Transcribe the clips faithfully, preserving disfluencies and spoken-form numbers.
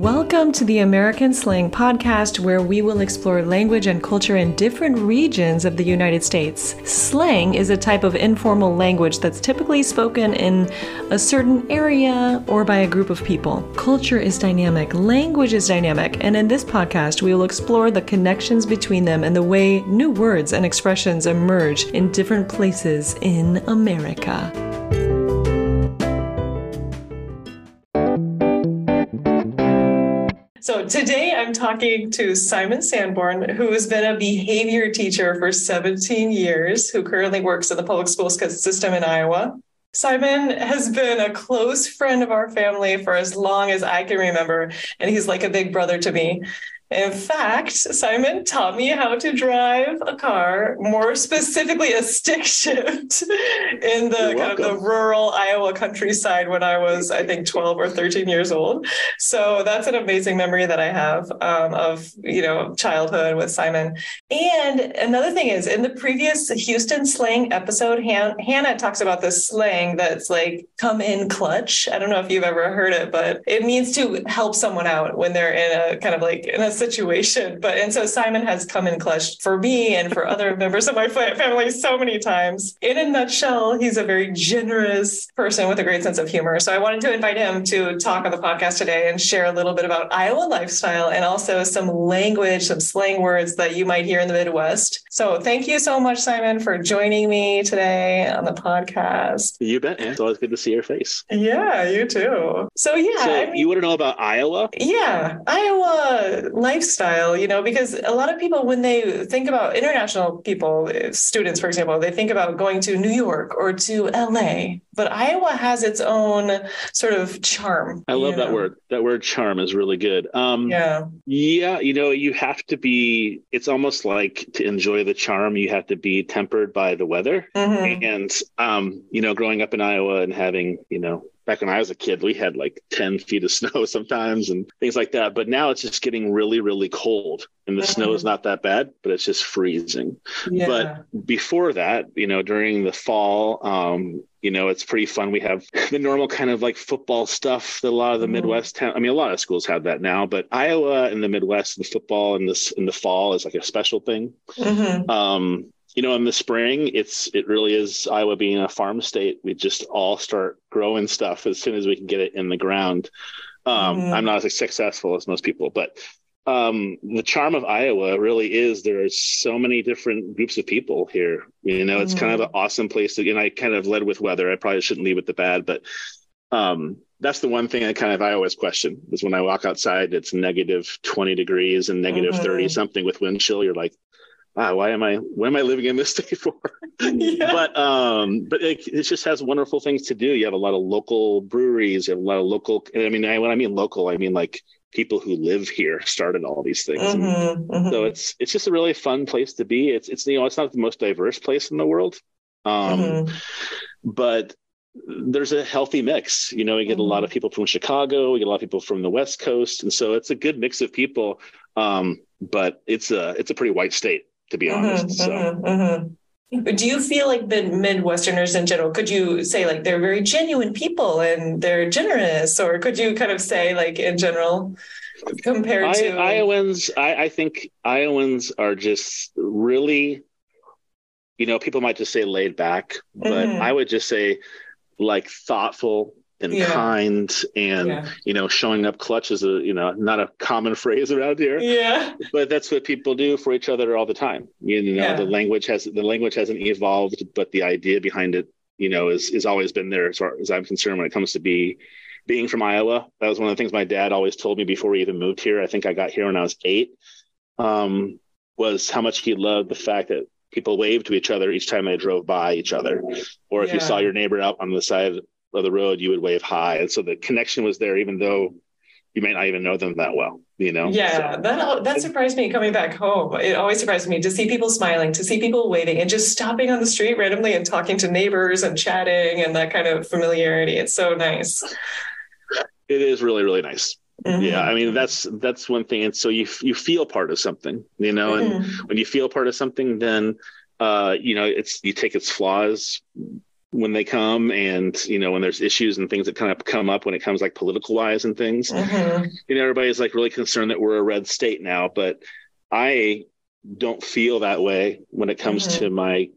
Welcome to the American Slang Podcast, where we will explore language and culture in different regions of the United States. Slang is a type of informal language that's typically spoken in a certain area or by a group of people. Culture is dynamic, language is dynamic, and in this podcast, we will explore the connections between them and the way new words and expressions emerge in different places in America. So today I'm talking to Simon Sanborn, who has been a behavior teacher for seventeen years, who currently works in the public school system in Iowa. Simon has been a close friend of our family for as long as I can remember, and he's like a big brother to me. In fact, Simon taught me how to drive a car, more specifically a stick shift, in the kind of the rural Iowa countryside when I was, I think, twelve or thirteen years old. So that's an amazing memory that I have um, of, you know, childhood with Simon. And another thing is, in the previous Houston slang episode, Han- Hannah talks about this slang that's like come in clutch. I don't know if you've ever heard it, but it means to help someone out when they're in a kind of like in a situation. But and so Simon has come in clutch for me and for other members of my family so many times. In a nutshell, he's a very generous person with a great sense of humor. So I wanted to invite him to talk on the podcast today and share a little bit about Iowa lifestyle and also some language, some slang words that you might hear in the Midwest. So thank you so much, Simon, for joining me today on the podcast. You bet, Anne. It's always good to see your face. Yeah, you too. So yeah. So I mean, you want to know about Iowa? Yeah, Iowa lifestyle, you know, because a lot of people, when they think about international people, students, for example, they think about going to New York or to L A, but Iowa has its own sort of charm. I love know? that word. That word charm is really good. Um, yeah. Yeah. You know, you have to be, it's almost like to enjoy the charm, you have to be tempered by the weather. Mm-hmm. And, um, you know, growing up in Iowa and having, you know, back when I was a kid, we had like ten feet of snow sometimes and things like that. But now it's just getting really, really cold. And the mm-hmm. snow is not that bad, but it's just freezing. Yeah. But before that, you know, during the fall, um, you know, it's pretty fun. We have the normal kind of like football stuff that a lot of the mm-hmm. Midwest town, I mean, a lot of schools have that now, but Iowa and the Midwest and football in this in the fall is like a special thing. Mm-hmm. Um You know, in the spring, it's it really is Iowa being a farm state. We just all start growing stuff as soon as we can get it in the ground. Um, mm-hmm. I'm not as successful as most people, but um, the charm of Iowa really is there are so many different groups of people here. You know, it's mm-hmm. kind of an awesome place to, and I kind of led with weather. I probably shouldn't lead with the bad, but um, that's the one thing I kind of I always question is when I walk outside, it's negative twenty degrees and negative mm-hmm. thirty something with wind chill. You're like, wow, why am I, what am I living in this state for? yeah. But um, but it, it just has wonderful things to do. You have a lot of local breweries, you have a lot of local, I mean, I, when I mean local, I mean like people who live here started all these things. Mm-hmm, mm-hmm. So it's it's just a really fun place to be. It's, it's you know, it's not the most diverse place in the world, um, mm-hmm. but there's a healthy mix. You know, we get mm-hmm. a lot of people from Chicago, we get a lot of people from the West Coast. And so it's a good mix of people, um, but it's a, it's a pretty white state, to be honest. Mm-hmm, so. Mm-hmm, mm-hmm. Do you feel like the Midwesterners in general, could you say like they're very genuine people and they're generous, or could you kind of say like in general compared I, to Iowans? I, I think Iowans are just really, you know, people might just say laid back, but mm-hmm. I would just say like thoughtful and yeah. kind and, yeah. you know, showing up clutch is a, you know, not a common phrase around here, yeah. but that's what people do for each other all the time. You know, yeah. the language has, the language hasn't evolved, but the idea behind it, you know, is, is always been there as far as I'm concerned when it comes to be being from Iowa. That was one of the things my dad always told me before we even moved here. I think I got here when I was eight, um, was how much he loved the fact that people waved to each other each time they drove by each other. Or if yeah. you saw your neighbor out on the side of the road, you would wave hi. And so the connection was there, even though you may not even know them that well, you know? Yeah, so. that that surprised me coming back home. It always surprised me to see people smiling, to see people waving and just stopping on the street randomly and talking to neighbors and chatting and that kind of familiarity. It's so nice. It is really, really nice. Mm-hmm. Yeah. I mean, that's, that's one thing. And so you, you feel part of something, you know, and mm-hmm. when you feel part of something, then, uh, you know, it's, you take its flaws when they come, and, you know, when there's issues and things that kind of come up when it comes like political wise and things, mm-hmm. you know, everybody's like really concerned that we're a red state now, but I don't feel that way when it comes mm-hmm. to my,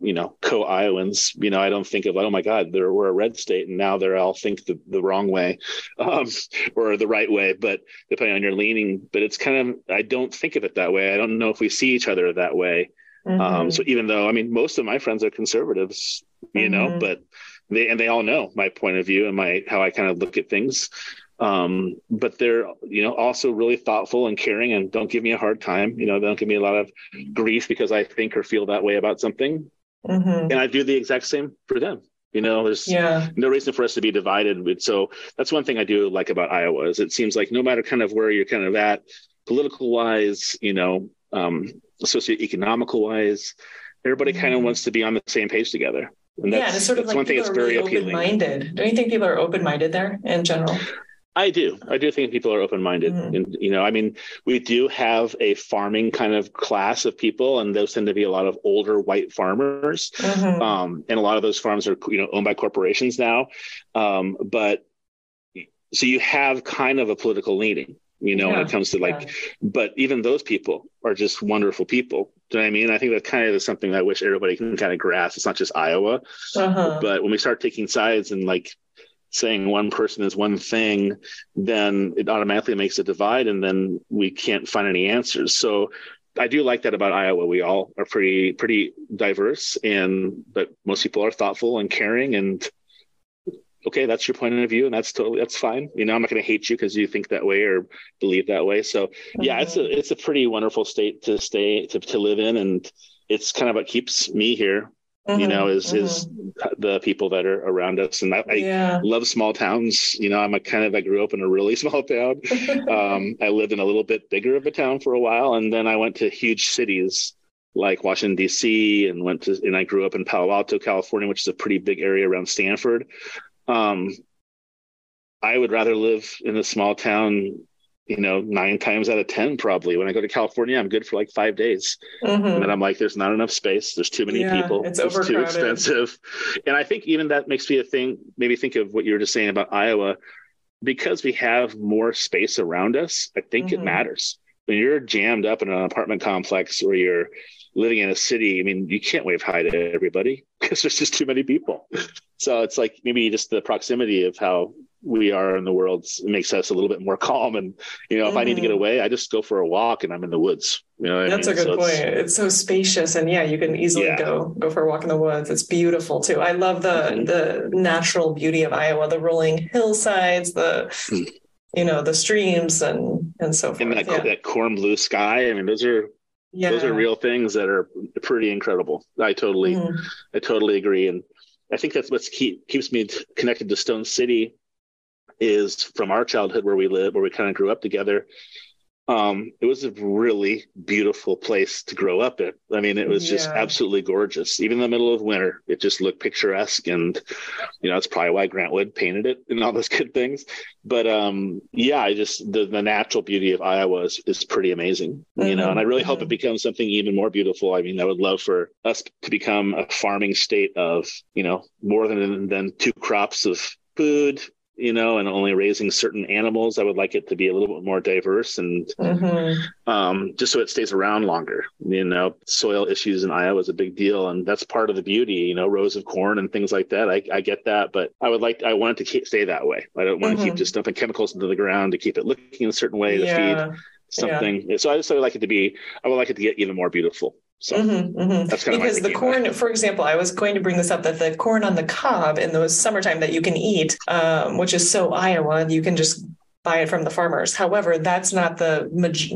you know, co-Iowans. You know, I don't think of, oh my God, they're, we're a red state and now they're all think the, the wrong way um, or the right way, but depending on your leaning, but it's kind of, I don't think of it that way. I don't know if we see each other that way. Mm-hmm. Um, so even though, I mean, most of my friends are conservatives, you mm-hmm. know, but they, and they all know my point of view and my, how I kind of look at things. Um, but they're, you know, also really thoughtful and caring and don't give me a hard time. You know, they don't give me a lot of grief because I think or feel that way about something. Mm-hmm. And I do the exact same for them. You know, there's yeah. no reason for us to be divided. So that's one thing I do like about Iowa is it seems like no matter kind of where you're kind of at political wise, you know, um, socioeconomical wise, everybody mm-hmm. kind of wants to be on the same page together. And that's, yeah, and it's sort of that's like one thing that's very really appealing. Open-minded. Don't you think people are open-minded there in general? I do. I do think people are open-minded. Mm-hmm. And, you know, I mean, we do have a farming kind of class of people, and those tend to be a lot of older white farmers. Mm-hmm. Um, and a lot of those farms are, you know, owned by corporations now. Um, but so you have kind of a political leaning, you know, yeah. when it comes to like, yeah. but even those people are just wonderful people. Do you know what I mean? I think that kind of is something that I wish everybody can kind of grasp. It's not just Iowa, uh-huh. but when we start taking sides and like, saying one person is one thing, then it automatically makes a divide and then we can't find any answers. So I do like that about Iowa. We all are pretty, pretty diverse, and, but most people are thoughtful and caring and okay, that's your point of view. And that's totally, that's fine. You know, I'm not going to hate you because you think that way or believe that way. So yeah, mm-hmm. it's a, it's a pretty wonderful state to stay, to, to live in. And it's kind of what keeps me here. Mm-hmm, you know, is mm-hmm. is the people that are around us. And I, I yeah. love small towns. You know, I'm a kind of, I grew up in a really small town. um, I lived in a little bit bigger of a town for a while. And then I went to huge cities like Washington, D C, and went to, and I grew up in Palo Alto, California, which is a pretty big area around Stanford. Um, I would rather live in a small town, you know, nine times out of ten, probably. When I go to California, I'm good for like five days. Mm-hmm. And then I'm like, there's not enough space. There's too many yeah, people. It's, it's too expensive. And I think even that makes me a thing, maybe think of what you were just saying about Iowa, because we have more space around us. I think mm-hmm. it matters when you're jammed up in an apartment complex or you're living in a city. I mean, you can't wave hi to everybody because there's just too many people. So it's like, maybe just the proximity of how we are in the world makes us a little bit more calm. And, you know, if mm. I need to get away, I just go for a walk and I'm in the woods. You know, that's I mean? a good so point. It's, it's so spacious, and yeah, you can easily yeah. go, go for a walk in the woods. It's beautiful too. I love the, mm-hmm. the natural beauty of Iowa, the rolling hillsides, the, mm. you know, the streams and, and so forth. And that, yeah. that corn blue sky. I mean, those are, yeah. those are real things that are pretty incredible. I totally, mm. I totally agree. And I think that's what keep, keeps me t- connected to Stone City, is from our childhood where we live, where we kind of grew up together. Um, it was a really beautiful place to grow up in. I mean, it was yeah. just absolutely gorgeous. Even in the middle of winter, it just looked picturesque. And, you know, that's probably why Grant Wood painted it and all those good things. But um, yeah, I just, the, the natural beauty of Iowa is, is pretty amazing, mm-hmm. you know, and I really mm-hmm. hope it becomes something even more beautiful. I mean, I would love for us to become a farming state of, you know, more than, than two crops of food, you know, and only raising certain animals. I would like it to be a little bit more diverse and mm-hmm. um, just so it stays around longer. You know, soil issues in Iowa is a big deal, and that's part of the beauty, you know, rows of corn and things like that. I, I get that, but I would like, I want it to keep, stay that way. I don't want mm-hmm. to keep just dumping chemicals into the ground to keep it looking a certain way to yeah. feed something. Yeah. So I just would like it to be, I would like it to get even more beautiful. So mm-hmm, mm-hmm. that's kind because of the corn, about. For example, I was going to bring this up, that the corn on the cob in the summertime that you can eat, um, which is so Iowa, you can just buy it from the farmers. However, that's not the,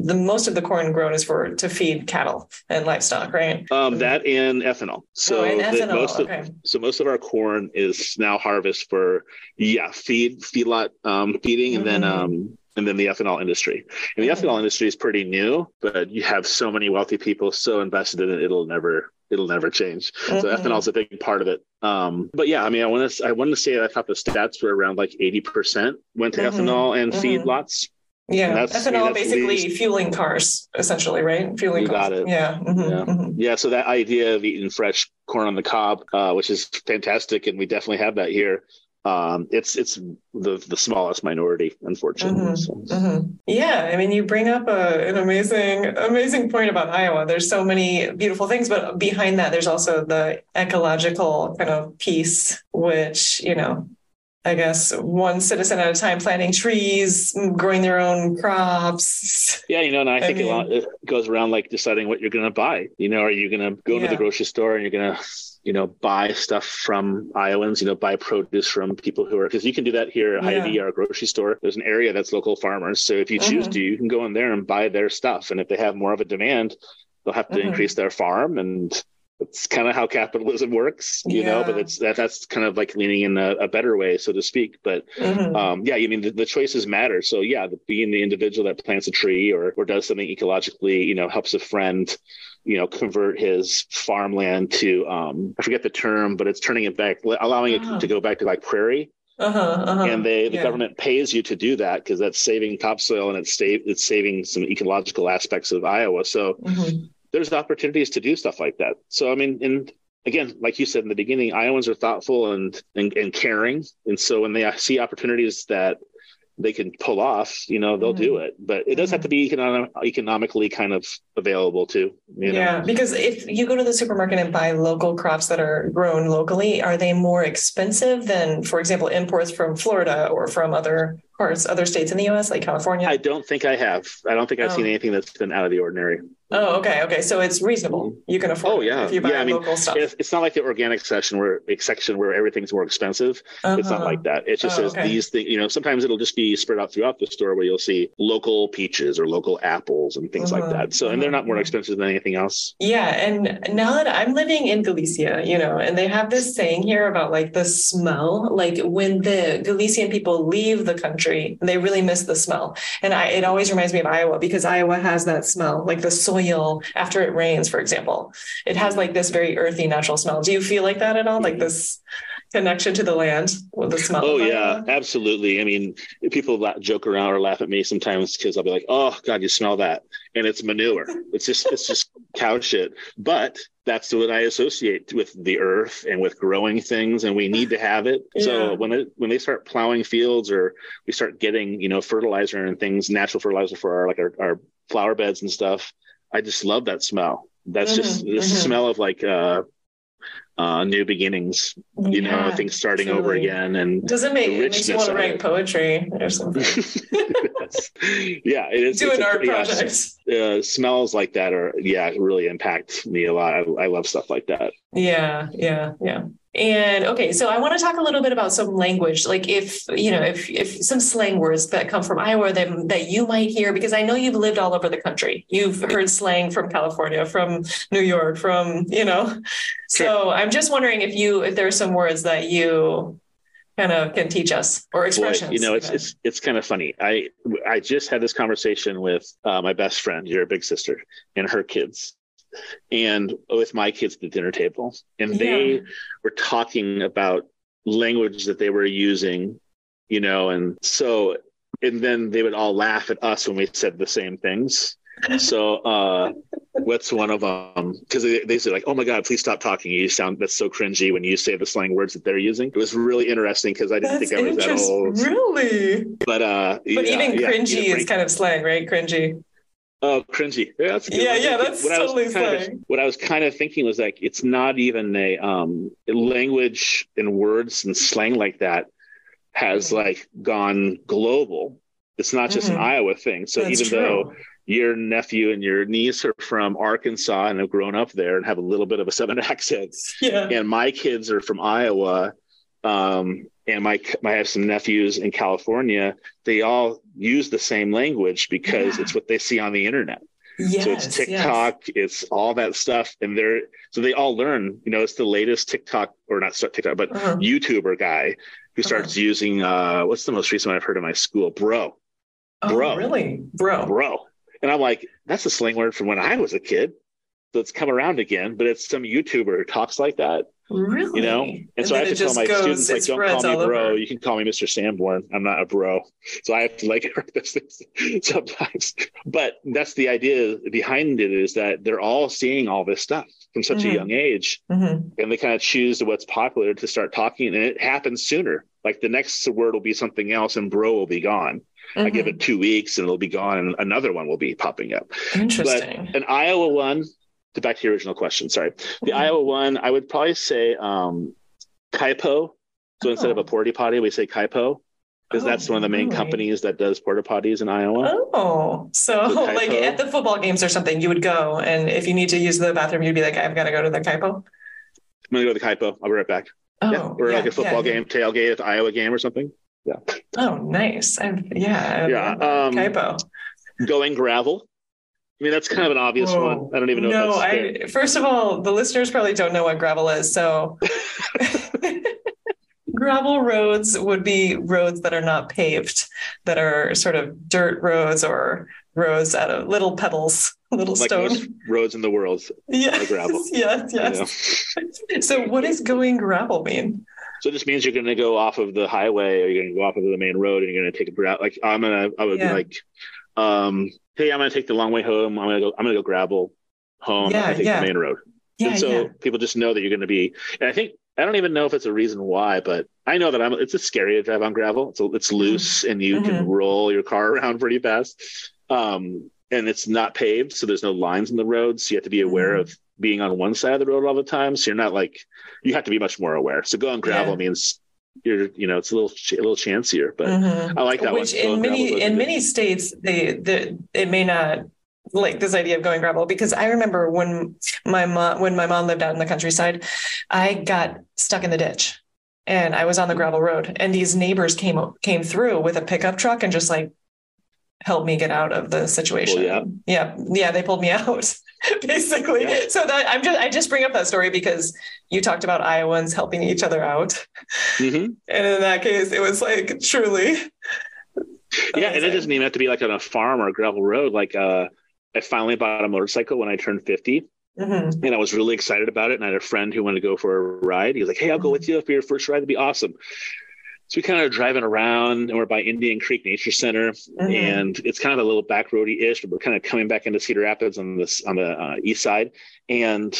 the most of the corn grown is for to feed cattle and livestock, right? Um, that and ethanol. So oh, and ethanol. Most of, okay. so most of our corn is now harvest for yeah feed feedlot um, feeding, mm-hmm. and then. Um, And then the ethanol industry. And the mm-hmm. ethanol industry is pretty new, but you have so many wealthy people so invested in it, it'll never, it'll never change. Mm-hmm. So ethanol is a big part of it. Um, but yeah, I mean, I want to, I wanted to say that I thought the stats were around like eighty percent went to mm-hmm. ethanol and mm-hmm. feedlots. Yeah, that's, ethanol I mean, that's basically least... fueling cars, essentially, right? Fueling you cars. Got it. Yeah. Mm-hmm. Yeah. Mm-hmm. yeah. So that idea of eating fresh corn on the cob, uh, which is fantastic. And we definitely have that here. Um, it's it's the, the smallest minority, unfortunately. Mm-hmm. So, mm-hmm. Yeah, I mean, you bring up a, an amazing, amazing point about Iowa. There's so many beautiful things, but behind that, there's also the ecological kind of piece, which, you know, I guess one citizen at a time, planting trees, growing their own crops. Yeah, you know, and I think I mean, a lot, it goes around like deciding what you're going to buy. You know, are you going to go yeah. to the grocery store and you're going to... you know, buy stuff from Iowans, you know, buy produce from people who are, because you can do that here at yeah. Hy-Vee, our grocery store. There's an area that's local farmers. So if you mm-hmm. choose to, you can go in there and buy their stuff. And if they have more of a demand, they'll have to mm-hmm. increase their farm. And it's kind of how capitalism works, you yeah. know, but it's that that's kind of like leaning in a, a better way, so to speak. But mm-hmm. um, yeah, I mean, the, the choices matter. So yeah, the, being the individual that plants a tree or or does something ecologically, you know, helps a friend, you know, convert his farmland to, um, I forget the term, but it's turning it back, allowing it oh. to go back to like prairie. Uh-huh, uh-huh. And they, the yeah. government pays you to do that because that's saving topsoil and it's, save, it's saving some ecological aspects of Iowa. So mm-hmm. there's opportunities to do stuff like that. So, I mean, and again, like you said in the beginning, Iowans are thoughtful and and, and caring. And so when they see opportunities that they can pull off, you know, they'll mm-hmm. do it, but it does mm-hmm. have to be economic, economically kind of available too. You know? Yeah. Because if you go to the supermarket and buy local crops that are grown locally, are they more expensive than, for example, imports from Florida or from other parts, other states in the U S like California? I don't think I have. I don't think I've oh. seen anything that's been out of the ordinary. Oh, okay. Okay. So it's reasonable. You can afford oh, yeah. it if you buy yeah, I mean, local stuff. It's not like the organic section where section where everything's more expensive. Uh-huh. It's not like that. It just oh, says okay. these things, you know, sometimes it'll just be spread out throughout the store where you'll see local peaches or local apples and things uh-huh. like that. So, and they're not more expensive than anything else. Yeah. And now that I'm living in Galicia, you know, and they have this saying here about like the smell, like when the Galician people leave the country, they really miss the smell. And I, it always reminds me of Iowa because Iowa has that smell, like the soil after it rains, for example. It has like this very earthy natural smell. Do you feel like that at all? Like this connection to the land with the smell? Oh yeah, absolutely. I mean, people la- joke around or laugh at me sometimes because I'll be like, oh God, you smell that. And it's manure. It's just, it's just cow shit. But that's what I associate with the earth and with growing things. And we need to have it. Yeah. So when it, when they start plowing fields or we start getting, you know, fertilizer and things, natural fertilizer for our, like our, our flower beds and stuff, I just love that smell. That's mm-hmm, just the mm-hmm. smell of like uh, uh, new beginnings, you yeah, know, things starting totally. over again. And does it make it makes you want to write poetry or something? Yeah, it is. Do an art a, project. Yeah, uh, smells like that are yeah really impact me a lot. I, I love stuff like that. Yeah, yeah, yeah. And okay, so I want to talk a little bit about some language, like if, you know, if, if some slang words that come from Iowa that, that you might hear, because I know you've lived all over the country. You've heard slang from California, from New York, from, you know, so I'm just wondering if you, if there are some words that you kind of can teach us or expressions. Boy, you know, it's, it's, it's kind of funny. I, I just had this conversation with uh, my best friend, your big sister, and her kids, and with my kids at the dinner table, and yeah. they were talking about language that they were using, you know, and so, and then they would all laugh at us when we said the same things. So uh what's one of them, because they, they say like, oh my God, please stop talking, you sound, that's so cringy when you say the slang words that they're using. It was really interesting because I didn't that's think I was that old, really, but uh but yeah, even yeah, cringy yeah, is kind of slang, right? Cringy. Oh, cringy. Yeah, that's yeah, yeah, that's what totally funny. What I was kind of thinking was like, it's not even a um, language and words and slang like that has like gone global. It's not just mm-hmm. an Iowa thing. So that's even true. Though your nephew and your niece are from Arkansas and have grown up there and have a little bit of a Southern accent, yeah. and my kids are from Iowa, um, and my, my, I have some nephews in California, they all use the same language because yeah. it's what they see on the internet. Yes, so it's TikTok, yes. it's all that stuff. And they're, so they all learn, you know, it's the latest TikTok or not TikTok, but uh-huh. YouTuber guy who starts uh-huh. using, uh, what's the most recent one I've heard in my school? Bro, bro, oh, really? Bro, bro. And I'm like, that's a slang word from when I was a kid. So it's come around again, but it's some YouTuber who talks like that. Really? You know, and, and so I have to tell my goes, students, like, don't call me bro. Over. You can call me Mister Sanborn. I'm not a bro. So I have to like this thing sometimes. But that's the idea behind it, is that they're all seeing all this stuff from such mm-hmm. a young age. Mm-hmm. And they kind of choose what's popular to start talking. And it happens sooner. Like the next word will be something else and bro will be gone. Mm-hmm. I give it two weeks and it'll be gone. And another one will be popping up. Interesting. But an Iowa one. Back to your original question, sorry. The mm-hmm. Iowa one, I would probably say um, Kaipo. So oh. instead of a porta potty, we say Kaipo, because oh, that's one of the main really? companies that does porta potties in Iowa. Oh, so, so like at the football games or something, you would go, and if you need to use the bathroom, you'd be like, I've got to go to the Kaipo. I'm going to go to the Kaipo. I'll be right back. Oh, yeah. Or yeah, like a football yeah, game, yeah. tailgate at the Iowa game or something. Yeah. Oh, nice. I've, yeah. yeah. Um, Kaipo. Going gravel. I mean, that's kind of an obvious Whoa. one. I don't even know. No, if that's I, fair. First of all, the listeners probably don't know what gravel is. So gravel roads would be roads that are not paved, that are sort of dirt roads or roads out of little pebbles, little like stone. Most roads in the world yes, are gravel. Yes, yes. You know? So what does going gravel mean? So it just means you're going to go off of the highway, or you're going to go off of the main road, and you're going to take a gravel. Like I'm going to, I would yeah. be like, um, hey, I'm going to take the long way home. I'm going to go, I'm going to go gravel home. Yeah, and take yeah. the main road. Yeah, and so yeah. people just know that you're going to be, and I think, I don't even know if it's a reason why, but I know that I'm, it's a scary to drive on gravel. It's, a, it's loose mm-hmm. and you mm-hmm. can roll your car around pretty fast. Um, and it's not paved. So there's no lines in the road. So you have to be aware mm-hmm. of being on one side of the road all the time. So you're not like, you have to be much more aware. So go on gravel yeah. means you're, you know, it's a little, a little chancier, but mm-hmm. I like that. Which one. in many, in many states, they, the, it may not like this idea of going gravel, because I remember when my mom, when my mom lived out in the countryside, I got stuck in the ditch and I was on the gravel road, and these neighbors came, came through with a pickup truck and just like helped me get out of the situation. Well, yeah. yeah. Yeah. They pulled me out. Basically. Yeah. So that I'm just, I just bring up that story because you talked about Iowans helping each other out. Mm-hmm. And in that case, it was like truly. Yeah. Amazing. And it doesn't even have to be like on a farm or a gravel road. Like uh, I finally bought a motorcycle when I turned fifty mm-hmm. and I was really excited about it. And I had a friend who wanted to go for a ride. He was like, hey, I'll go with you for your first ride. It'd be awesome. So we kind of are driving around, and we're by Indian Creek Nature Center, mm-hmm. and it's kind of a little back roady-ish, but we're kind of coming back into Cedar Rapids on this on the uh, east side, and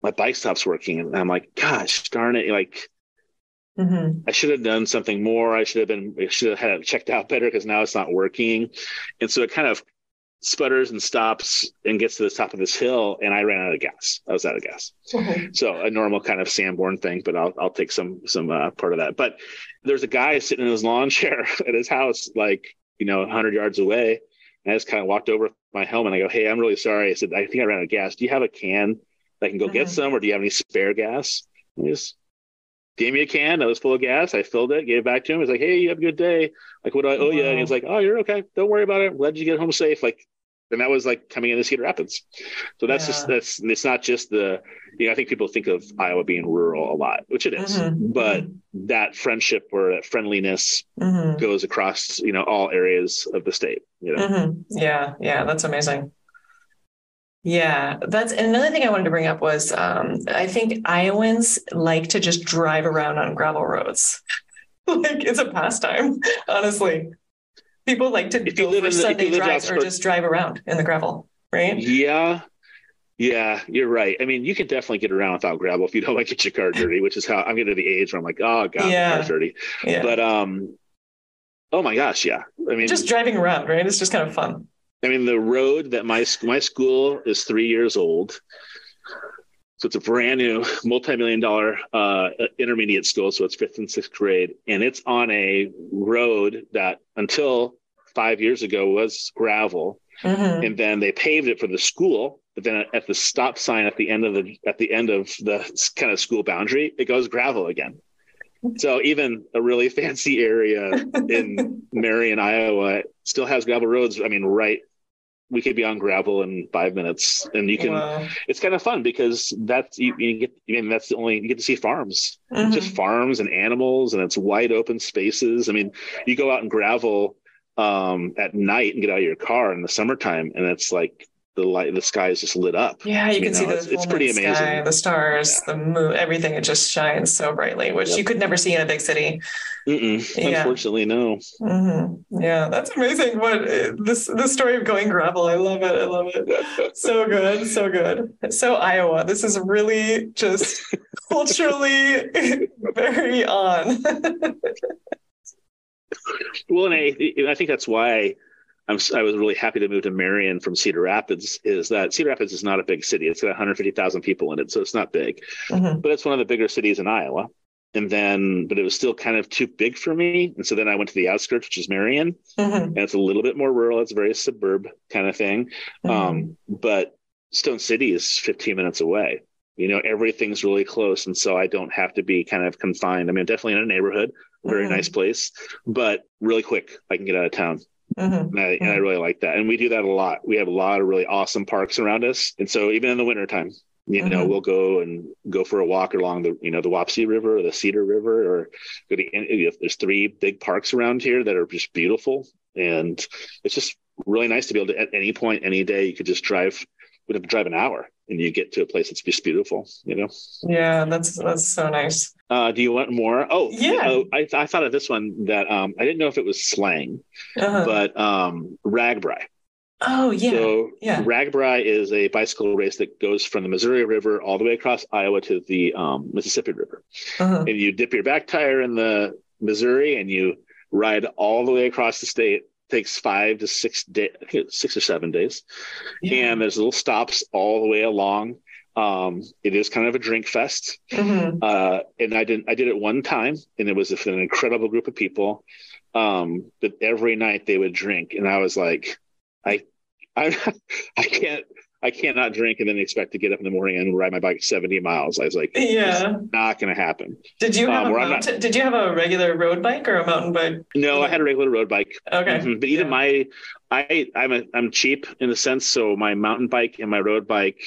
my bike stops working, and I'm like, gosh, darn it, like, mm-hmm. I should have done something more, I should have been, I should have had it checked out better, because now it's not working, and so it kind of sputters and stops and gets to the top of this hill, and I ran out of gas. I was out of gas. Okay. So a normal kind of Sanborn thing, but I'll I'll take some some uh, part of that. But there's a guy sitting in his lawn chair at his house, like, you know, one hundred yards away, and I just kind of walked over with my helmet. And I go, hey, I'm really sorry. I said, I think I ran out of gas. Do you have a can that I can go uh-huh. get some, or do you have any spare gas? And he just gave me a can that was full of gas. I filled it, gave it back to him. He's like, hey, you have a good day. Like, what do I owe wow. you? And he's like, oh, you're okay. Don't worry about it. I'm glad you get home safe. Like, and that was like coming into Cedar Rapids. So that's yeah. just, that's, it's not just the, you know, I think people think of Iowa being rural a lot, which it is, mm-hmm. but mm-hmm. that friendship or that friendliness mm-hmm. goes across, you know, all areas of the state, you know? Mm-hmm. Yeah. Yeah. That's amazing. Yeah, that's another thing I wanted to bring up was um, I think Iowans like to just drive around on gravel roads. Like it's a pastime, honestly. People like to go for Sunday drives or just drive around in the gravel, right? Yeah, yeah, you're right. I mean, you can definitely get around without gravel if you don't like get your car dirty, which is how I'm getting to the age where I'm like, oh god, yeah. my car's dirty. Yeah. But um, oh my gosh, yeah. I mean, just driving around, right? It's just kind of fun. I mean, the road that my my school is three years old, so it's a brand new multi-million dollar uh, intermediate school. So it's fifth and sixth grade, and it's on a road that until five years ago was gravel, mm-hmm. and then they paved it for the school. But then at the stop sign at the end of the at the end of the kind of school boundary, it goes gravel again. So even a really fancy area in Marion, Iowa, still has gravel roads. I mean, right. We could be on gravel in five minutes, and you can. Wow. It's kind of fun because that's you, you get. I mean, that's the only you get to see farms, mm-hmm. just farms and animals, and it's wide open spaces. I mean, you go out and gravel um, at night and get out of your car in the summertime, and it's like the light, the sky is just lit up. Yeah, you, you can know? see the it's, it's pretty amazing. Sky, the stars, yeah. the moon, everything. It just shines so brightly, which yep. you could never see in a big city. Mm-mm. Yeah. Unfortunately, no. Mm-hmm. Yeah, that's amazing. What this the story of going gravel. I love it. I love it. So good. So good. So Iowa. This is really just culturally very on. Well, and I, I think that's why I'm, I was really happy to move to Marion from Cedar Rapids, is that Cedar Rapids is not a big city. It's got one hundred fifty thousand people in it, so it's not big. Mm-hmm. But it's one of the bigger cities in Iowa. And then, but it was still kind of too big for me. And so then I went to the outskirts, which is Marion. Mm-hmm. And it's a little bit more rural. It's a very suburb kind of thing. Mm-hmm. Um, but Stone City is fifteen minutes away. You know, everything's really close. And so I don't have to be kind of confined. I mean, definitely in a neighborhood, very mm-hmm. nice place, but really quick, I can get out of town. Mm-hmm. And, I, and I really like that. And we do that a lot. We have a lot of really awesome parks around us. And so even in the wintertime, you mm-hmm. know, we'll go and go for a walk along the, you know, the Wapsie River or the Cedar River, or go to, you know, there's three big parks around here that are just beautiful. And it's just really nice to be able to, at any point, any day, you could just drive, we'd have to drive an hour and you get to a place that's just beautiful, you know? Yeah, that's, that's so nice. Uh, do you want more? Oh, yeah. You know, I, I thought of this one that um, I didn't know if it was slang, uh-huh. but um, RAGBRAI. Oh, yeah. So yeah. RAGBRAI is a bicycle race that goes from the Missouri River all the way across Iowa to the um, Mississippi River. Uh-huh. And you dip your back tire in the Missouri and you ride all the way across the state. Takes five to six days, six or seven days. Yeah. And there's little stops all the way along. Um, it is kind of a drink fest. Mm-hmm. Uh, and I didn't, I did it one time and it was an incredible group of people. Um, but every night they would drink. And I was like, I, I, I can't, I cannot drink and then expect to get up in the morning and ride my bike seventy miles. I was like, yeah, it's not going to happen. Did you have um, a mountain, not... did you have a regular road bike or a mountain bike? No, I had a regular road bike. Okay. Mm-hmm. But even yeah. my, I, I'm a, I'm cheap in a sense. So my mountain bike and my road bike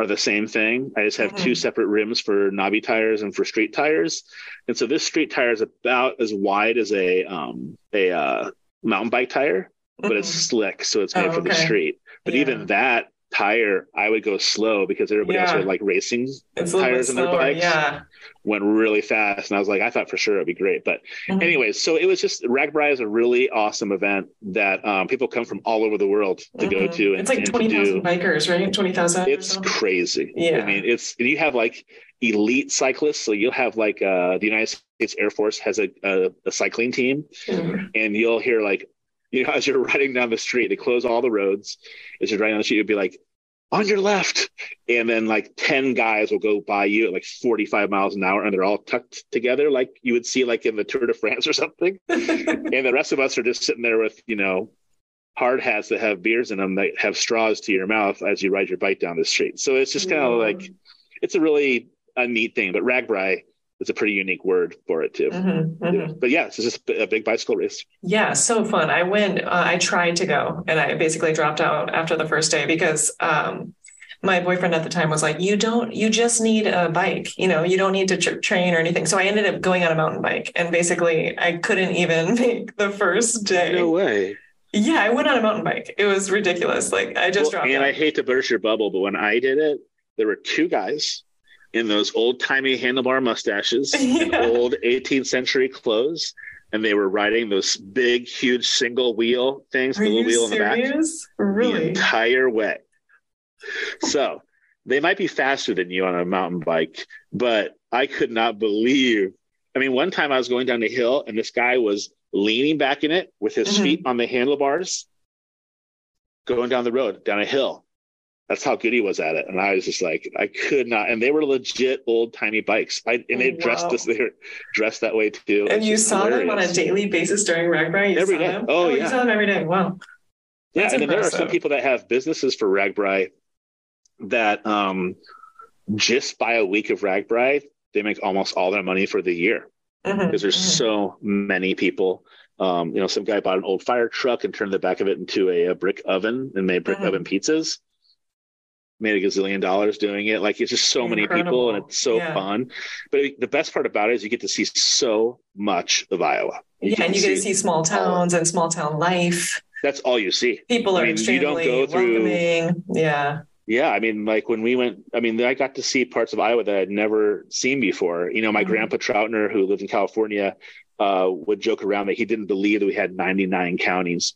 are the same thing. I just have mm-hmm. two separate rims for knobby tires and for street tires. And so this street tire is about as wide as a, um, a, uh, mountain bike tire, but mm-hmm. it's slick. So it's made oh, for okay. the street. But yeah. even that, tire, I would go slow because everybody yeah. else would like racing it's tires on their bikes. Yeah. Went really fast. And I was like, I thought for sure it'd be great. But mm-hmm. anyways, so it was just, RAGBRAI is a really awesome event that um, people come from all over the world to mm-hmm. go to. And, it's like twenty thousand bikers, right? twenty thousand. It's crazy. Yeah. I mean, it's, you have like elite cyclists. So you'll have like uh, the United States Air Force has a, a, a cycling team mm-hmm. and you'll hear like, you know, as you're riding down the street, they close all the roads. As you're riding down the street, you'd be like, on your left. And then like ten guys will go by you at like forty-five miles an hour. And they're all tucked together. Like you would see like in the Tour de France or something. And the rest of us are just sitting there with, you know, hard hats that have beers in them that have straws to your mouth as you ride your bike down the street. So it's just kind of yeah. like, it's a really a neat thing, but RAGBRAI, it's a pretty unique word for it too. Mm-hmm, mm-hmm. But yeah, it's just a big bicycle race. Yeah. So fun. I went, uh, I tried to go and I basically dropped out after the first day because, um, my boyfriend at the time was like, you don't, you just need a bike, you know, you don't need to tra- train or anything. So I ended up going on a mountain bike and basically I couldn't even make the first day. No way. Yeah. I went on a mountain bike. It was ridiculous. Like I just well, dropped and out. And I hate to burst your bubble, but when I did it, there were two guys in those old-timey handlebar mustaches yeah. and old eighteenth century clothes. And they were riding those big, huge single wheel things, Are the little wheel serious? in the back, really? the entire way. So they might be faster than you on a mountain bike, but I could not believe. I mean, one time I was going down the hill and this guy was leaning back in it with his mm-hmm. feet on the handlebars, going down the road, down a hill. That's how good he was at it. And I was just like, I could not. And they were legit old timey bikes. I, and they wow. dressed this, they were dressed that way too. And it's you saw hilarious. them on a daily basis during RAGBRAI? Every day. Them? Oh, oh, yeah. You saw them every day. Wow. That's yeah. And impressive. Then there are some people that have businesses for RAGBRAI that um, just by a week of RAGBRAI, they make almost all their money for the year because mm-hmm. there's mm-hmm. so many people. Um, you know, some guy bought an old fire truck and turned the back of it into a, a brick oven and made brick mm-hmm. oven pizzas. Made a gazillion dollars doing it. Like it's just so Incredible. many people and it's so yeah. fun. But it, the best part about it is you get to see so much of Iowa. You yeah. And you see get to see small towns and small town life. that's all you see. People I are mean, extremely you don't go welcoming. Through, yeah. Yeah. I mean, like when we went, I mean, I got to see parts of Iowa that I'd never seen before. You know, my mm-hmm. grandpa Troutner, who lived in California, uh, would joke around that he didn't believe that we had ninety-nine counties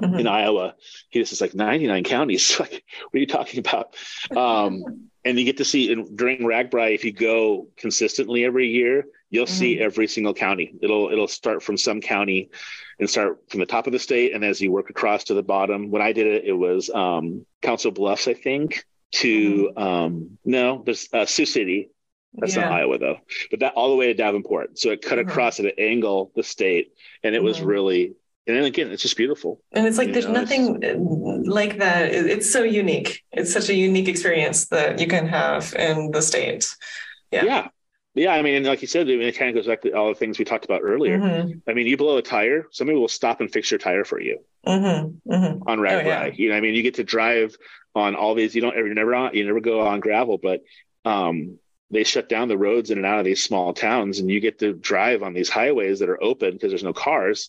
mm-hmm. in Iowa. He just was like, ninety-nine counties. Like, what are you talking about? Um, and you get to see in, during RAGBRAI, if you go consistently every year, you'll mm-hmm. see every single county. It'll it'll start from some county and start from the top of the state. And as you work across to the bottom, when I did it, it was um, Council Bluffs, I think, to mm-hmm. um, no, there's uh, Sioux City. That's yeah. not Iowa, though. But that all the way to Davenport. So it cut mm-hmm. across at an angle, the state. And it mm-hmm. was really, and then again, it's just beautiful. And it's like, you there's know, nothing like that. It's so unique. It's such a unique experience that you can have in the state. Yeah. Yeah. Yeah, I mean, and like you said, I mean, it kind of goes back to all the things we talked about earlier. Mm-hmm. I mean, you blow a tire, somebody will stop and fix your tire for you mm-hmm. Mm-hmm. on RAGBRAI. Oh, yeah. You know, I mean, you get to drive on all these. You don't ever, you're never on, you never go on gravel, but um, they shut down the roads in and out of these small towns, and you get to drive on these highways that are open because there's no cars,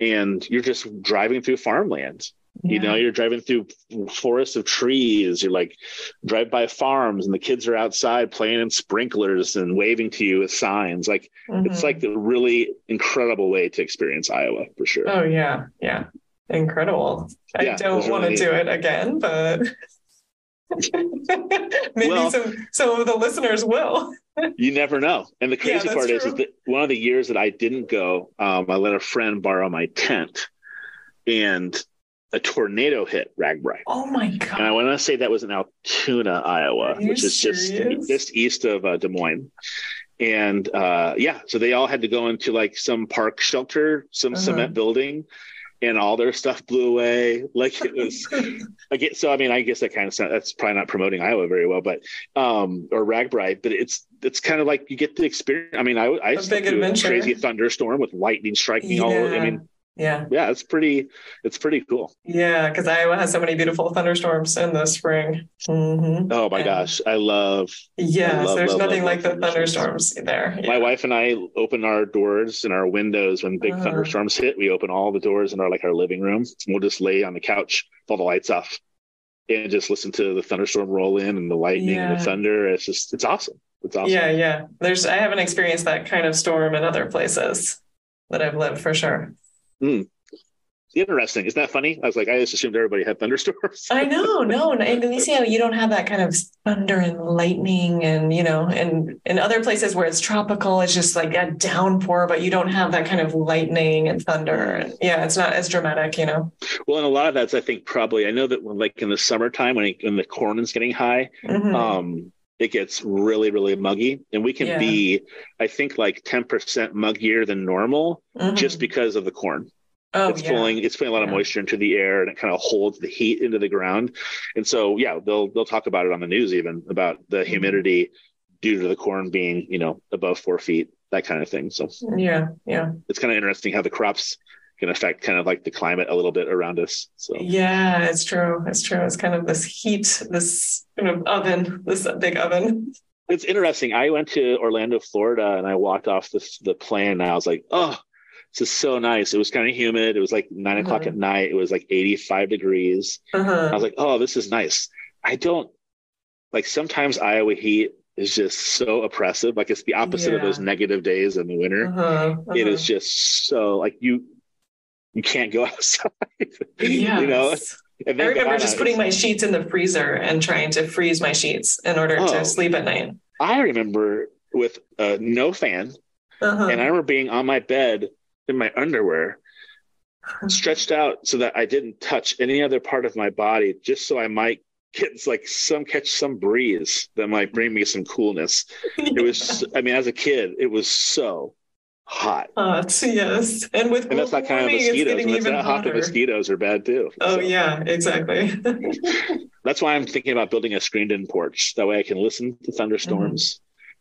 and you're just driving through farmland. Yeah. You know, you're driving through forests of trees. You're like drive by farms and the kids are outside playing in sprinklers and waving to you with signs. Like mm-hmm. it's like the really incredible way to experience Iowa for sure. Oh, yeah. Yeah. Incredible. Yeah, I don't really want to neat. do it again, but maybe well, some, some of the listeners will. You never know. And the crazy yeah, part is, is that one of the years that I didn't go, um, I let a friend borrow my tent and a tornado hit RAGBRAI. Oh my God. And I want to say that was in Altoona, Iowa, which is serious? just just east of uh, Des Moines. And uh, yeah, so they all had to go into like some park shelter, some uh-huh. cement building, and all their stuff blew away. Like it was, I guess, so I mean, I guess that kind of sound, that's probably not promoting Iowa very well, but, um, or RAGBRAI, but it's, it's kind of like you get the experience. I mean, I, I stuck through a crazy thunderstorm with lightning striking yeah. all over. I mean, Yeah. Yeah. It's pretty, it's pretty cool. Yeah. Cause Iowa has so many beautiful thunderstorms in the spring. Mm-hmm. Oh my and gosh. I love, yes, I love, there's love, nothing love, like love the thunderstorms, thunderstorms there. Yeah. My wife and I open our doors and our windows when big uh-huh. thunderstorms hit. We open all the doors in our, like our living room. We'll just lay on the couch with all the lights off and just listen to the thunderstorm roll in and the lightning yeah. and the thunder. It's just, it's awesome. It's awesome. Yeah. Yeah. There's, I haven't experienced that kind of storm in other places that I've lived for sure. Mm. Interesting. Isn't that funny? I was like, I just assumed everybody had thunderstorms. I know. No, in Galicia, you don't have that kind of thunder and lightning and, you know, and in other places where it's tropical, it's just like a downpour, but you don't have that kind of lightning and thunder. Yeah. It's not as dramatic, you know? Well, and a lot of that's, I think probably, I know that when, like in the summertime, when, it, when the corn is getting high, mm-hmm. um, it gets really, really muggy. And we can yeah. be, I think, like ten percent muggier than normal mm-hmm. just because of the corn. Oh, it's yeah. pulling, it's putting a lot yeah. of moisture into the air and it kind of holds the heat into the ground. And so, yeah, they'll, they'll talk about it on the news, even about the humidity mm-hmm. due to the corn being, you know, above four feet, that kind of thing. So yeah, yeah, it's kind of interesting how the crops can affect kind of like the climate a little bit around us. So yeah, it's true. It's true. It's kind of this heat, this kind of oven, this big oven. It's interesting. I went to Orlando, Florida, and I walked off the, the plane and I was like, oh, this is so nice. It was kind of humid. It was like nine mm-hmm. o'clock at night. It was like eighty-five degrees. Uh-huh. I was like, oh, this is nice. I don't like sometimes Iowa heat is just so oppressive. Like it's the opposite yeah. of those negative days in the winter. Uh-huh. Uh-huh. It is just so like you, you can't go outside, yes. you know? And I remember just putting my sheets in the freezer and trying to freeze my sheets in order oh, to sleep at night. I remember with uh, no fan uh-huh. and I remember being on my bed in my underwear stretched out so that I didn't touch any other part of my body just so I might get like some catch some breeze that might bring me some coolness. yeah. It was, I mean, as a kid, it was so hot. Hot, yes. And with and that's not kind of mosquitoes. When it's that hot, the mosquitoes are bad too. Oh so. Yeah, exactly. That's why I'm thinking about building a screened-in porch. That way I can listen to thunderstorms.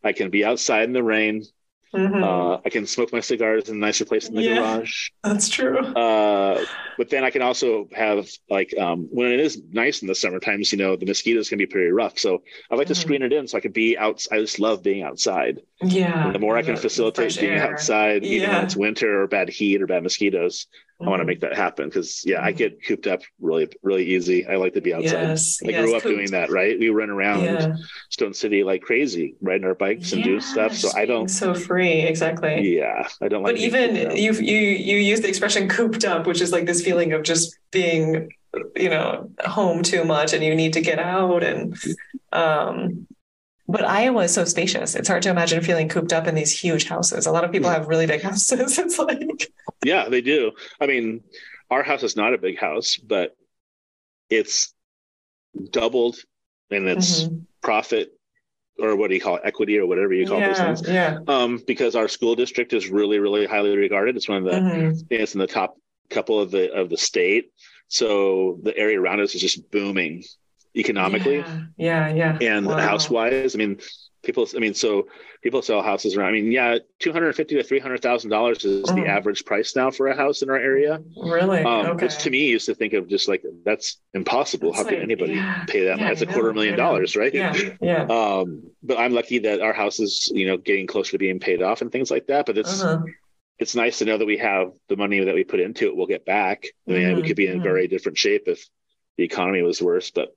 Mm-hmm. I can be outside in the rain. Mm-hmm. Uh, I can smoke my cigars in a nicer place in the yeah, garage. That's true. Uh, but then I can also have like um, when it is nice in the summer times, you know, the mosquitoes can be pretty rough. So I like mm-hmm. to screen it in so I could be out. I just love being outside. Yeah. And the more I can facilitate being air. outside, even yeah. when it's winter or bad heat or bad mosquitoes, mm-hmm. I want to make that happen. Because yeah, mm-hmm. I get cooped up really, really easy. I like to be outside. Yes. I yes. grew up cooped. doing that, right? We run around yeah. Stone City like crazy, riding our bikes yeah. and doing stuff. So I don't so free, exactly. Yeah. I don't like But even you you you use the expression cooped up, which is like this feeling of just being, you know, home too much and you need to get out and um but Iowa is so spacious. It's hard to imagine feeling cooped up in these huge houses. A lot of people have really big houses. It's like, yeah, they do. I mean, our house is not a big house, but it's doubled in its mm-hmm. profit, or what do you call it? Equity or whatever you call yeah, those things. Yeah. Um, because our school district is really, really highly regarded. It's one of the, mm-hmm. it's in the top couple of the, of the state. So the area around us is just booming economically. Yeah. Yeah. yeah. And wow. house wise, I mean, people, I mean, so people sell houses around, I mean, yeah, two hundred fifty thousand to three hundred thousand dollars is oh. the average price now for a house in our area. Really? Um, okay. Which to me used to think of just like, that's impossible. That's How like, can anybody yeah, pay that? Yeah, that's a yeah, quarter million yeah. dollars, right? Yeah. yeah. Um, but I'm lucky that our house is, you know, getting closer to being paid off and things like that. But it's, uh-huh. it's nice to know that we have the money that we put into it. We'll get back. I mean, mm-hmm. we could be in mm-hmm. a very different shape if the economy was worse, but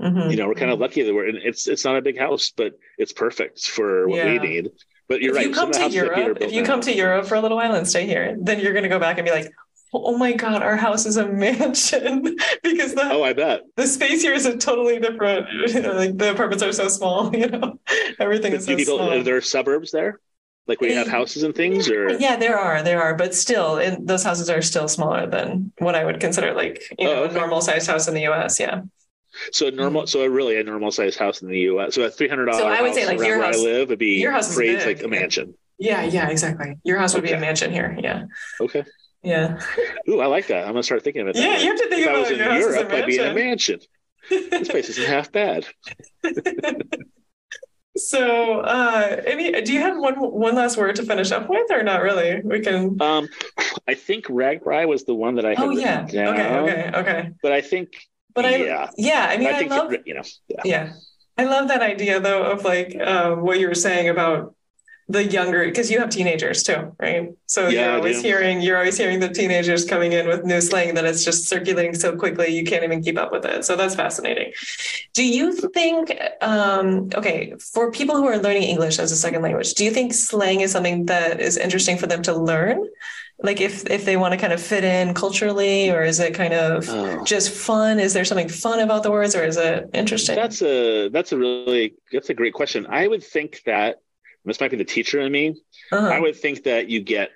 mm-hmm. you know, we're kind of lucky that we're in, it's, it's not a big house, but it's perfect for what yeah. we need. But you're if right. You come to Europe, if you now. come to Europe for a little while and stay here, then you're going to go back and be like, oh my God, our house is a mansion because the, oh, I bet. the space here is a totally different, you know, like the apartments are so small, you know, everything but is so people, small. Are there suburbs there? Like we have houses and things or yeah, there are, there are, but still and those houses are still smaller than what I would consider like you oh, know, okay. a normal sized house in the U S. Yeah. So a normal, so a really a normal sized house in the U S. So a three hundred dollars so I would house say like your where house, I live would be your house raised like a mansion. Yeah. Yeah, exactly. Your house would okay. be a mansion here. Yeah. Okay. Yeah. Ooh, I like that. I'm going to start thinking of it. Yeah. Way. You have to think if about I was it. Your in house Europe, I'd be in a mansion. This place isn't half bad. So, uh, any, do you have one, one last word to finish up with or not really? We can, um, I think RAGBRAI was the one that I had. Oh yeah. Down, okay. Okay. Okay. But I think, But I, yeah. yeah, I mean, I, I love, it, you know, yeah. yeah, I love that idea though, of like, uh, what you were saying about the younger, cause you have teenagers too, right? So yeah, you're always hearing, you're always hearing the teenagers coming in with new slang that it's just circulating so quickly. You can't even keep up with it. So that's fascinating. Do you think, um, okay, for people who are learning English as a second language, do you think slang is something that is interesting for them to learn? Like if, if they want to kind of fit in culturally, or is it kind of oh. just fun? Is there something fun about the words or is it interesting? That's a, that's a really, that's a great question. I would think that this might be the teacher in me. Uh-huh. I would think that you get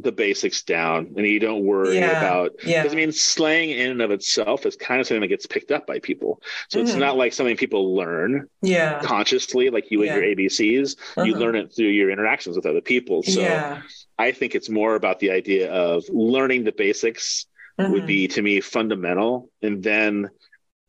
the basics down and you don't worry yeah. about, because yeah. I mean, slang in and of itself is kind of something that gets picked up by people. So mm. it's not like something people learn yeah. consciously, like you yeah. and your A B Cs, uh-huh. you learn it through your interactions with other people. So yeah. I think it's more about the idea of learning the basics mm-hmm. would be, to me, fundamental. And then,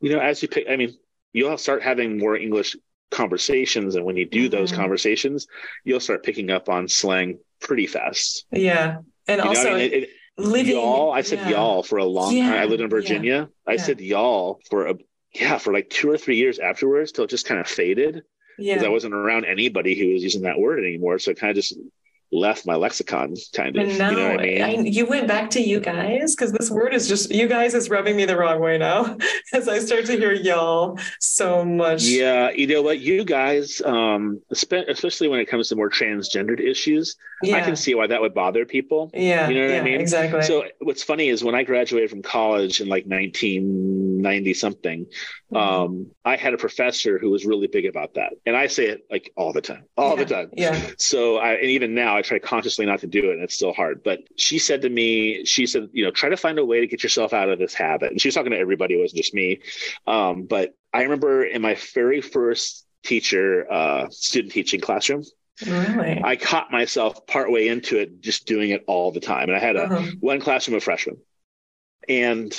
you know, as you pick, I mean, you'll start having more English conversations. And when you do those mm-hmm. conversations, you'll start picking up on slang pretty fast. Yeah. And you also know, I mean, it, it, living, y'all, I said yeah. y'all for a long yeah, time. I lived in Virginia. Yeah, I yeah. said y'all for, a yeah, for like two or three years afterwards till it just kind of faded because yeah. I wasn't around anybody who was using that word anymore. So it kind of just left my lexicon kind of, now, you know what I mean? I, you went back to you guys because this word is just, you guys is rubbing me the wrong way now as I start to hear y'all so much. Yeah, you know what, you guys, um, especially when it comes to more transgendered issues, yeah. I can see why that would bother people. Yeah, you know what yeah, I mean? Exactly. So what's funny is when I graduated from college in like nineteen ninety something, mm-hmm. um, I had a professor who was really big about that. And I say it like all the time, all yeah, the time. Yeah. So I, and even now, I try consciously not to do it and it's still hard. But she said to me, she said, you know, try to find a way to get yourself out of this habit. And she was talking to everybody. It wasn't just me. Um, but I remember in my very first teacher, uh, student teaching classroom, really? I caught myself partway into it, just doing it all the time. And I had a uh-huh. one classroom of freshmen and,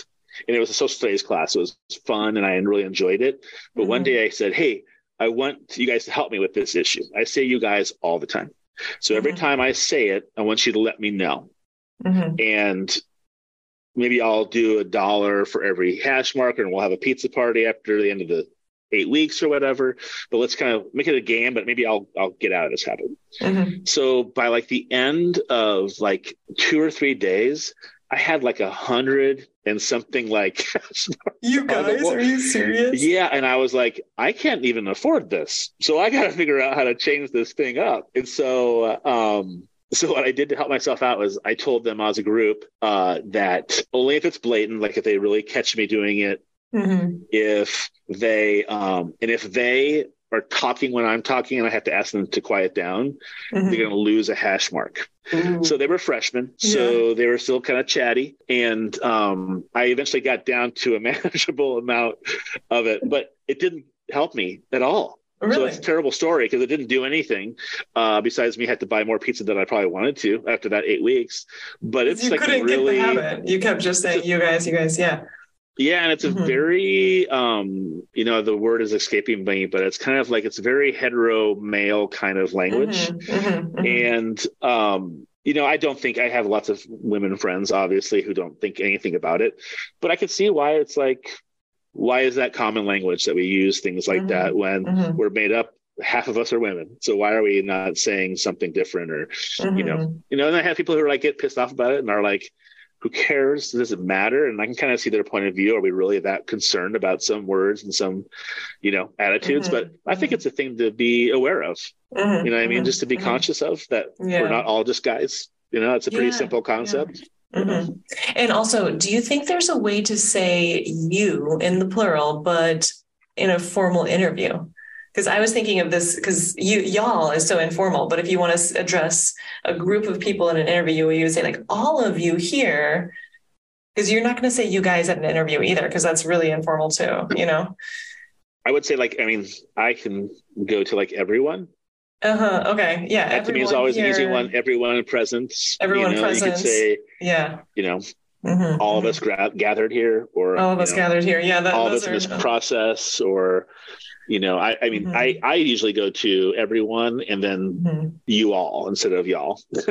and it was a social studies class. It was fun and I really enjoyed it. But mm-hmm. one day I said, hey, I want you guys to help me with this issue. I say you guys all the time. So every mm-hmm. time I say it, I want you to let me know. Mm-hmm. And maybe I'll do a dollar for every hash marker and we'll have a pizza party after the end of the eight weeks or whatever, but let's kind of make it a game, but maybe I'll, I'll get out of this habit. Mm-hmm. So by like the end of like two or three days, I had like a hundred and something like, you guys, are you serious? Yeah. And I was like, I can't even afford this. So I got to figure out how to change this thing up. And so, um, So what I did to help myself out was I told them as a group uh, that only if it's blatant, like if they really catch me doing it, mm-hmm. if they um, and if they are talking when I'm talking and I have to ask them to quiet down, mm-hmm. they're going to lose a hash mark. Ooh. So they were freshmen, so yeah. they were still kind of chatty. And um, I eventually got down to a manageable amount of it, but it didn't help me at all. Really? So it's a terrible story because it didn't do anything uh, besides me had to buy more pizza than I probably wanted to after that eight weeks. But it's you like couldn't really get the habit. You kept just saying, you guys, you guys. Yeah. Yeah. And it's mm-hmm. a very, um, you know, the word is escaping me, but it's kind of like it's very hetero male kind of language. Mm-hmm. Mm-hmm. Mm-hmm. And, um, you know, I don't think I have lots of women friends, obviously, who don't think anything about it. But I could see why it's like, why is that common language that we use things like mm-hmm. that when mm-hmm. we're made up? Half of us are women. So why are we not saying something different or, mm-hmm. you know, you know, and I have people who are like, get pissed off about it and are like, who cares? Does it matter? And I can kind of see their point of view. Are we really that concerned about some words and some, you know, attitudes? Mm-hmm. But mm-hmm. I think it's a thing to be aware of, mm-hmm. you know what I mean? Mm-hmm. Just to be mm-hmm. conscious of that. Yeah. We're not all just guys, you know, it's a pretty yeah. simple concept. Yeah. Mm-hmm. And also, do you think there's a way to say you in the plural, but in a formal interview? Because I was thinking of this because you, y'all is so informal. But if you want to address a group of people in an interview, you would say like all of you here, because you're not going to say you guys at an interview either, because that's really informal, too. You know, I would say like, I mean, I can go to like everyone. Uh-huh. Okay. Yeah. That to me is always here. An easy one. Everyone present. Everyone you know, present. You could say, yeah. You know, mm-hmm. all of us gra- gathered here, or all of us know, gathered here. Yeah. That, all of us are, in this uh, process, or you know, I, I mean, mm-hmm. I, I usually go to everyone and then mm-hmm. you all instead of y'all. I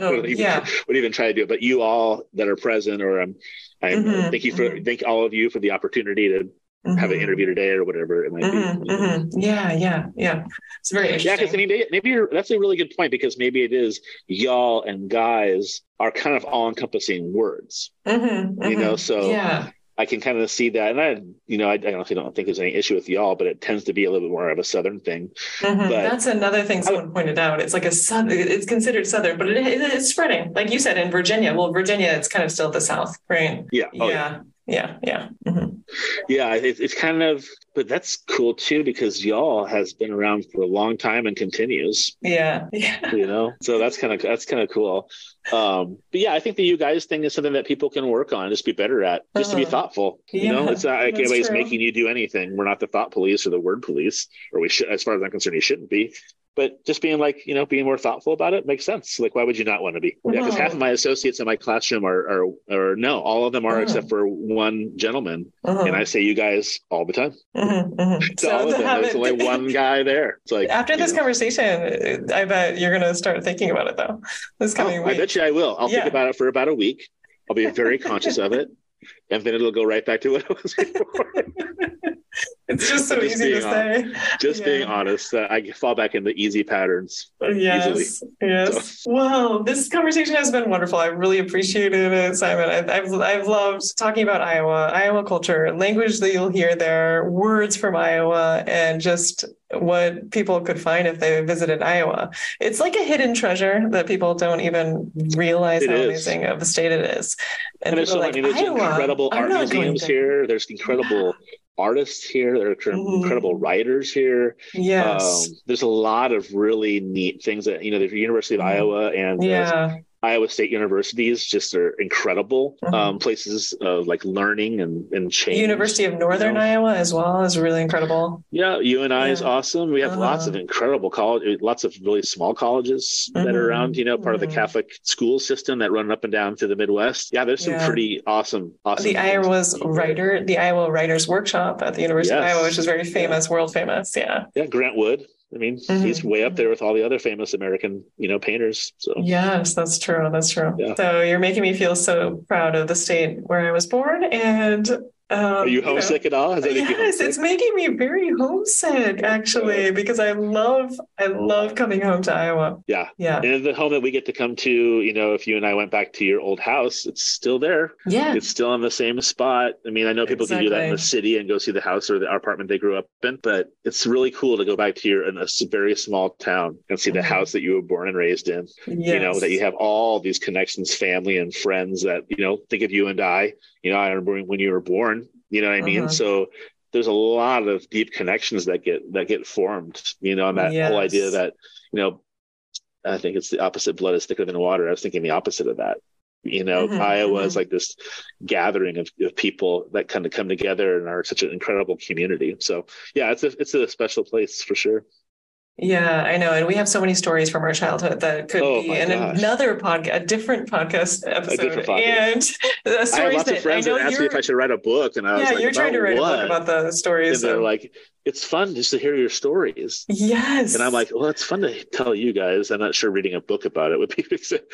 oh, wouldn't even, yeah. would even try to do it, but you all that are present, or um, I mm-hmm. thank you for mm-hmm. thank all of you for the opportunity to. Mm-hmm. have an interview today or whatever it might mm-hmm, be. Mm-hmm. Yeah, yeah, yeah. It's very interesting. Yeah, because I mean, maybe, maybe you're, that's a really good point because maybe it is y'all and guys are kind of all-encompassing words, mm-hmm, you mm-hmm. know, so yeah. I can kind of see that. And I, you know, I, I honestly don't think there's any issue with y'all, but it tends to be a little bit more of a Southern thing. Mm-hmm. But that's another thing someone would, pointed out. It's like a Southern, it's considered Southern, but it, it, it's spreading. Like you said, in Virginia, well, Virginia, it's kind of still the South, right? Yeah. Oh, yeah. yeah. Yeah, yeah. Mm-hmm. Yeah, it, it's kind of, but that's cool too, because y'all has been around for a long time and continues. Yeah. yeah. You know, so that's kind of, that's kind of cool. Um, but yeah, I think the you guys thing is something that people can work on, just be better at, just uh-huh. to be thoughtful. You yeah, know, it's not like anybody's true. Making you do anything. We're not the thought police or the word police, or we should, as far as I'm concerned, you shouldn't be. But just being like, you know, being more thoughtful about it makes sense. Like, why would you not want to be? Yeah, because half of my associates in my classroom are, are, are no, all of them are uh-huh. except for one gentleman. Uh-huh. And I say you guys all the time. Uh-huh. Uh-huh. to so all of them. There's only one guy there. It's like after this know. Conversation, I bet you're going to start thinking about it, though. This coming oh, week. I bet you I will. I'll yeah. think about it for about a week. I'll be very conscious of it. And then it'll go right back to what it was before. It's just so just easy to honest. Say. Just yeah. being honest, uh, I fall back into easy patterns. Yes, easily. Yes. So. Wow, this conversation has been wonderful. I really appreciated it, Simon. I've, I've I've loved talking about Iowa, Iowa culture, language that you'll hear there, words from Iowa, and just what people could find if they visited Iowa. It's like a hidden treasure that people don't even realize it how is. Amazing of the state it is. And, and there's so like, many there's Iowa, incredible art museums to... here. There's incredible... Yeah. artists here. There are incredible mm. writers here. Yes. Um, there's a lot of really neat things that, you know, the University of mm. Iowa and yeah. uh, Iowa State universities just are incredible mm-hmm. um, places of like learning and, and change. University of Northern you know? Iowa as well is really incredible. Yeah. U N I yeah. is awesome. We have uh-huh. lots of incredible college, lots of really small colleges mm-hmm. that are around, you know, part mm-hmm. of the Catholic school system that run up and down through the Midwest. Yeah. There's some yeah. pretty awesome, awesome. The Iowa's writer, the Iowa Writers Workshop at the University yes. of Iowa, which is very famous, yeah. world famous. Yeah. Yeah. Grant Wood. I mean, mm-hmm. he's way up there with all the other famous American, you know, painters. So yes, that's true. That's true. Yeah. So you're making me feel so proud of the state where I was born and Um, Are you homesick you know, at all? Does that yes, make you homesick? It's making me very homesick, actually, because I love, I love coming home to Iowa. Yeah. Yeah. And the home that we get to come to, you know, if you and I went back to your old house, it's still there. Yeah. It's still in the same spot. I mean, I know people exactly. can do that in the city and go see the house or the apartment they grew up in, but it's really cool to go back to your in a very small town and see mm-hmm. the house that you were born and raised in, yes. you know, that you have all these connections, family and friends that, you know, think of you and I, you know, I remember when you were born, you know what I mean? Uh-huh. So there's a lot of deep connections that get, that get formed, you know, and that yes. whole idea that, you know, I think it's the opposite, blood is thicker than water. I was thinking the opposite of that. You know, mm-hmm, Iowa mm-hmm. is like this gathering of, of people that kind of come together and are such an incredible community. So yeah, it's a, it's a special place for sure. Yeah, I know. And we have so many stories from our childhood that could oh, be in gosh. another podcast, a different podcast episode. A different podcast. And the stories I have lots that of friends that asked me if I should write a book. And I yeah, was like, you're trying to write what? a book about the stories. And, and they're like, it's fun just to hear your stories. Yes. And I'm like, well, it's fun to tell you guys. I'm not sure reading a book about it would be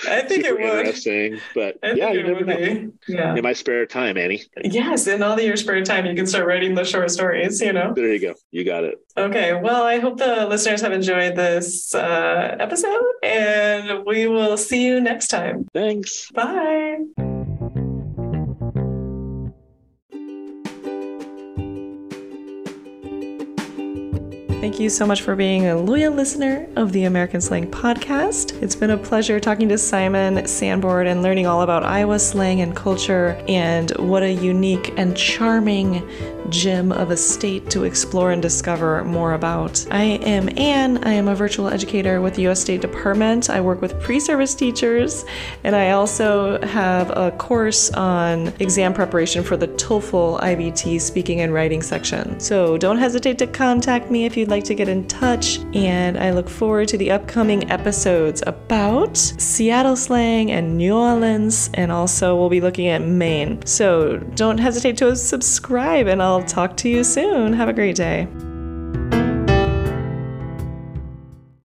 I think it would. interesting. But I yeah, you never know. Yeah. In my spare time, Annie. Yes. In all of your spare time, you can start writing the short stories, you know? There you go. You got it. Okay. Well, I hope the listeners have enjoyed this uh, episode, and we will see you next time. Thanks. Bye. Thank you so much for being a loyal listener of the American Slang Podcast. It's been a pleasure talking to Simon Sanborn and learning all about Iowa slang and culture, and what a unique and charming gem of a state to explore and discover more about. I am Anne. I am a virtual educator with the U S State Department. I work with pre-service teachers, and I also have a course on exam preparation for the TOEFL I B T speaking and writing section. So don't hesitate to contact me if you'd like to get in touch, and I look forward to the upcoming episodes about Seattle slang and New Orleans, and also we'll be looking at Maine. So don't hesitate to subscribe, and I'll talk to you soon. Have a great day.